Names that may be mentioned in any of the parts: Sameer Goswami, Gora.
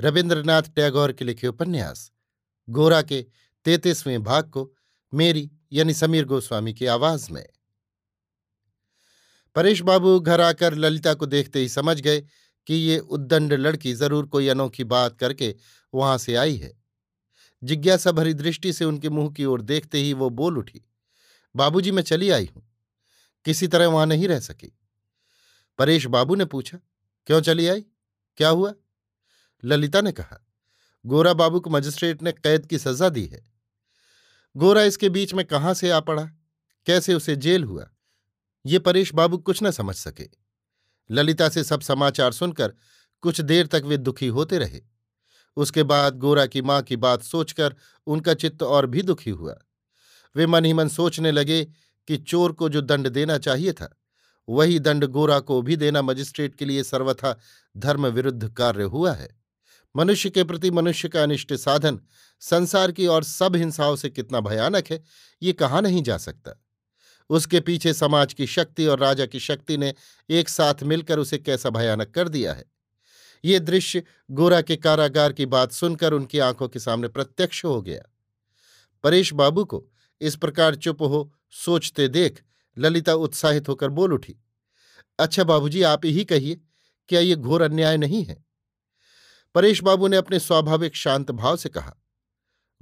रविन्द्रनाथ टैगोर के लिखे उपन्यास गोरा के 33वें भाग को मेरी यानी समीर गोस्वामी की आवाज में। परेश बाबू घर आकर ललिता को देखते ही समझ गए कि ये उद्दंड लड़की जरूर कोई अनोखी बात करके वहां से आई है। जिज्ञासा भरी दृष्टि से उनके मुंह की ओर देखते ही वो बोल उठी, बाबूजी मैं चली आई हूं, किसी तरह वहां नहीं रह सकी। परेश बाबू ने पूछा, क्यों चली आई, क्या हुआ? ललिता ने कहा, गोरा बाबू को मजिस्ट्रेट ने कैद की सजा दी है। गोरा इसके बीच में कहाँ से आ पड़ा, कैसे उसे जेल हुआ, ये परेश बाबू कुछ न समझ सके। ललिता से सब समाचार सुनकर कुछ देर तक वे दुखी होते रहे। उसके बाद गोरा की माँ की बात सोचकर उनका चित्त और भी दुखी हुआ। वे मन ही मन सोचने लगे कि चोर को जो दंड देना चाहिए था वही दंड गोरा को भी देना मजिस्ट्रेट के लिए सर्वथा धर्मविरुद्ध कार्य हुआ है। मनुष्य के प्रति मनुष्य का अनिष्ट साधन संसार की और सब हिंसाओं से कितना भयानक है ये कहा नहीं जा सकता। उसके पीछे समाज की शक्ति और राजा की शक्ति ने एक साथ मिलकर उसे कैसा भयानक कर दिया है। ये दृश्य गोरा के कारागार की बात सुनकर उनकी आंखों के सामने प्रत्यक्ष हो गया। परेश बाबू को इस प्रकार चुप हो सोचते देख ललिता उत्साहित होकर बोल उठी, अच्छा बाबूजी आप ही कहिए, क्या ये घोर अन्याय नहीं है? परेश बाबू ने अपने स्वाभाविक शांत भाव से कहा,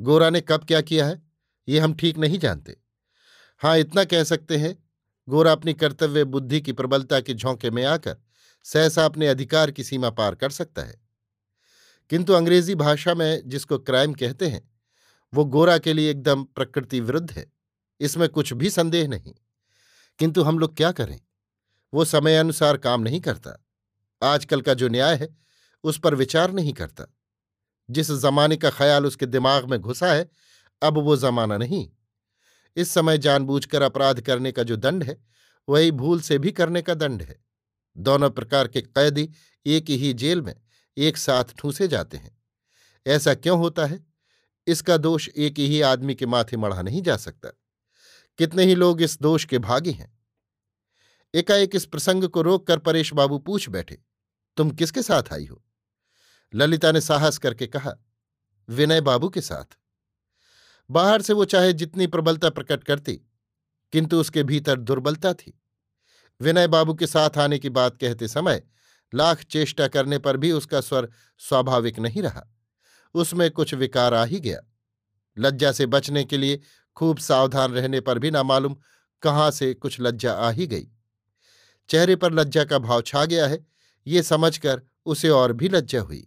गोरा ने कब क्या किया है ये हम ठीक नहीं जानते। हाँ इतना कह सकते हैं, गोरा अपनी कर्तव्य बुद्धि की प्रबलता के झोंके में आकर सहसा अपने अधिकार की सीमा पार कर सकता है। किंतु अंग्रेजी भाषा में जिसको क्राइम कहते हैं वो गोरा के लिए एकदम प्रकृति विरुद्ध है, इसमें कुछ भी संदेह नहीं। किंतु हम लोग क्या करें, वो समय अनुसार काम नहीं करता, आजकल का जो न्याय है उस पर विचार नहीं करता। जिस जमाने का ख्याल उसके दिमाग में घुसा है अब वो जमाना नहीं। इस समय जानबूझकर अपराध करने का जो दंड है वही भूल से भी करने का दंड है। दोनों प्रकार के कैदी एक ही जेल में एक साथ ठूंसे जाते हैं। ऐसा क्यों होता है, इसका दोष एक ही आदमी के माथे मढ़ा नहीं जा सकता। कितने ही लोग इस दोष के भागी हैं। एकाएक इस प्रसंग को रोककर परेश बाबू पूछ बैठे, तुम किसके साथ आई हो? ललिता ने साहस करके कहा, विनय बाबू के साथ। बाहर से वो चाहे जितनी प्रबलता प्रकट करती किंतु उसके भीतर दुर्बलता थी। विनय बाबू के साथ आने की बात कहते समय लाख चेष्टा करने पर भी उसका स्वर स्वाभाविक नहीं रहा, उसमें कुछ विकार आ ही गया। लज्जा से बचने के लिए खूब सावधान रहने पर भी ना मालूम कहाँ से कुछ लज्जा आ ही गई। चेहरे पर लज्जा का भाव छा गया है ये समझकर उसे और भी लज्जा हुई।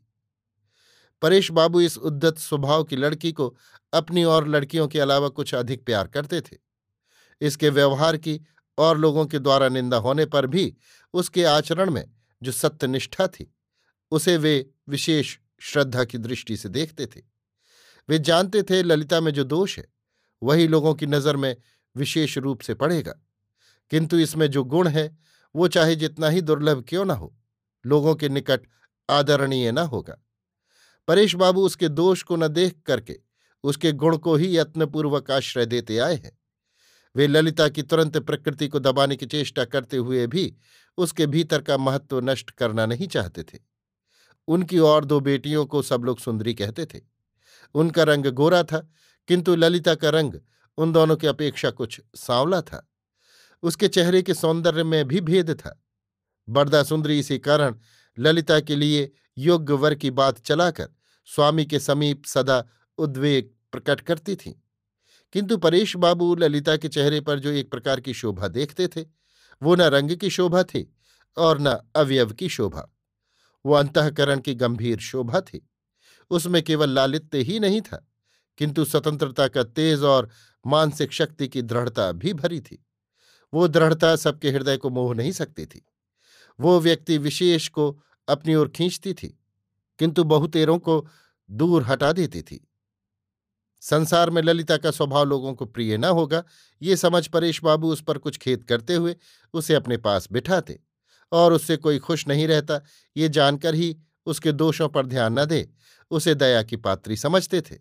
परेश बाबू इस उद्धत स्वभाव की लड़की को अपनी और लड़कियों के अलावा कुछ अधिक प्यार करते थे। इसके व्यवहार की और लोगों के द्वारा निंदा होने पर भी उसके आचरण में जो सत्यनिष्ठा थी उसे वे विशेष श्रद्धा की दृष्टि से देखते थे। वे जानते थे ललिता में जो दोष है वही लोगों की नज़र में विशेष रूप से पड़ेगा, किंतु इसमें जो गुण है वो चाहे जितना ही दुर्लभ क्यों न हो लोगों के निकट आदरणीय न होगा। परेश बाबू उसके दोष को न देख करके उसके गुण को ही यत्नपूर्वक आश्रय देते आए हैं। वे ललिता की तुरंत प्रकृति को दबाने की चेष्टा करते हुए भी उसके भीतर का महत्व नष्ट करना नहीं चाहते थे। उनकी और 2 बेटियों को सब लोग सुंदरी कहते थे। उनका रंग गोरा था किंतु ललिता का रंग उन दोनों की अपेक्षा कुछ सांवला था। उसके चेहरे के सौंदर्य में भी भेद था। बरदा सुंदरी इसी कारण ललिता के लिए योग्य वर की बात चलाकर स्वामी के समीप सदा उद्वेग प्रकट करती थीं, किंतु परेश बाबू ललिता के चेहरे पर जो एक प्रकार की शोभा देखते थे वो न रंग की शोभा थी और न अवयव की शोभा, वो अंतःकरण की गंभीर शोभा थी। उसमें केवल लालित्य ही नहीं था किंतु स्वतंत्रता का तेज और मानसिक शक्ति की दृढ़ता भी भरी थी। वो दृढ़ता सबके हृदय को मोह नहीं सकती थी। वो व्यक्ति विशेष को अपनी ओर खींचती थी किंतु बहुतेरों को दूर हटा देती थी। संसार में ललिता का स्वभाव लोगों को प्रिय न होगा ये समझ परेश बाबू उस पर कुछ खेद करते हुए उसे अपने पास बिठाते और उससे कोई खुश नहीं रहता ये जानकर ही उसके दोषों पर ध्यान न दे, उसे दया की पात्री समझते थे।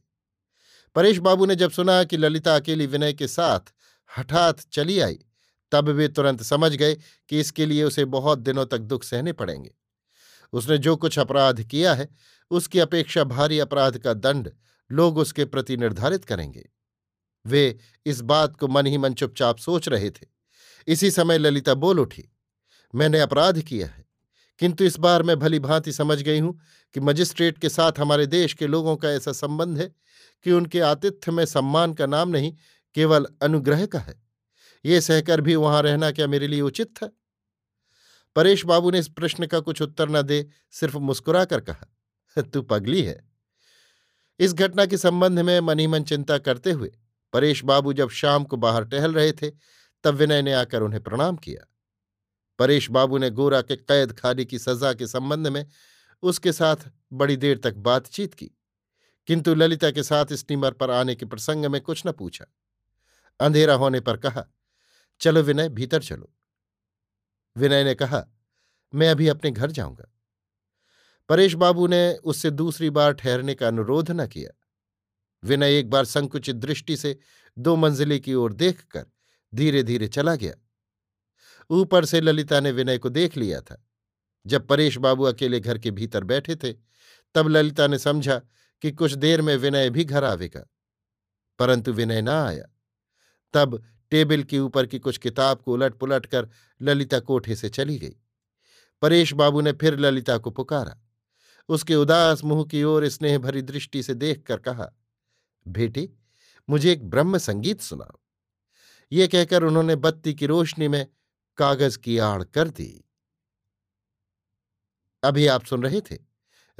परेश बाबू ने जब सुना कि ललिता अकेली विनय के साथ हठात चली आई तब वे तुरंत समझ गए कि इसके लिए उसे बहुत दिनों तक दुख सहने पड़ेंगे। उसने जो कुछ अपराध किया है उसकी अपेक्षा भारी अपराध का दंड लोग उसके प्रति निर्धारित करेंगे। वे इस बात को मन ही मन चुपचाप सोच रहे थे। इसी समय ललिता बोल उठी, मैंने अपराध किया है किंतु इस बार मैं भली भांति समझ गई हूं कि मजिस्ट्रेट के साथ हमारे देश के लोगों का ऐसा संबंध है कि उनके आतिथ्य में सम्मान का नाम नहीं केवल अनुग्रह का है। ये सहकर भी वहां रहना क्या मेरे लिए उचित था? परेश बाबू ने इस प्रश्न का कुछ उत्तर न दे सिर्फ मुस्कुरा कर कहा, तू पगली है। इस घटना के संबंध में मन ही मन चिंता करते हुए परेश बाबू जब शाम को बाहर टहल रहे थे तब विनय ने आकर उन्हें प्रणाम किया। परेश बाबू ने गोरा के कैद खाने की सजा के संबंध में उसके साथ बड़ी देर तक बातचीत की किंतु ललिता के साथ स्टीमर पर आने के प्रसंग में कुछ न पूछा। अंधेरा होने पर कहा, चलो विनय भीतर चलो। विनय ने कहा, मैं अभी अपने घर जाऊंगा। परेश बाबू ने उससे दूसरी बार ठहरने का अनुरोध न किया। विनय एक बार संकुचित दृष्टि से दो मंजिले की ओर देखकर धीरे धीरे चला गया। ऊपर से ललिता ने विनय को देख लिया था। जब परेश बाबू अकेले घर के भीतर बैठे थे तब ललिता ने समझा कि कुछ देर में विनय भी घर आवेगा, परंतु विनय ना आया। तब टेबल के ऊपर की कुछ किताब को उलट पुलट कर ललिता कोठे से चली गई। परेश बाबू ने फिर ललिता को पुकारा। उसके उदास मुंह की ओर स्नेह भरी दृष्टि से देखकर कहा, बेटी मुझे एक ब्रह्म संगीत सुनाओ। ये कहकर उन्होंने बत्ती की रोशनी में कागज की आड़ कर दी। अभी आप सुन रहे थे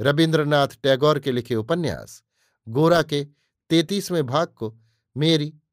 रविन्द्रनाथ टैगोर के लिखे उपन्यास गोरा के 33वें भाग को मेरी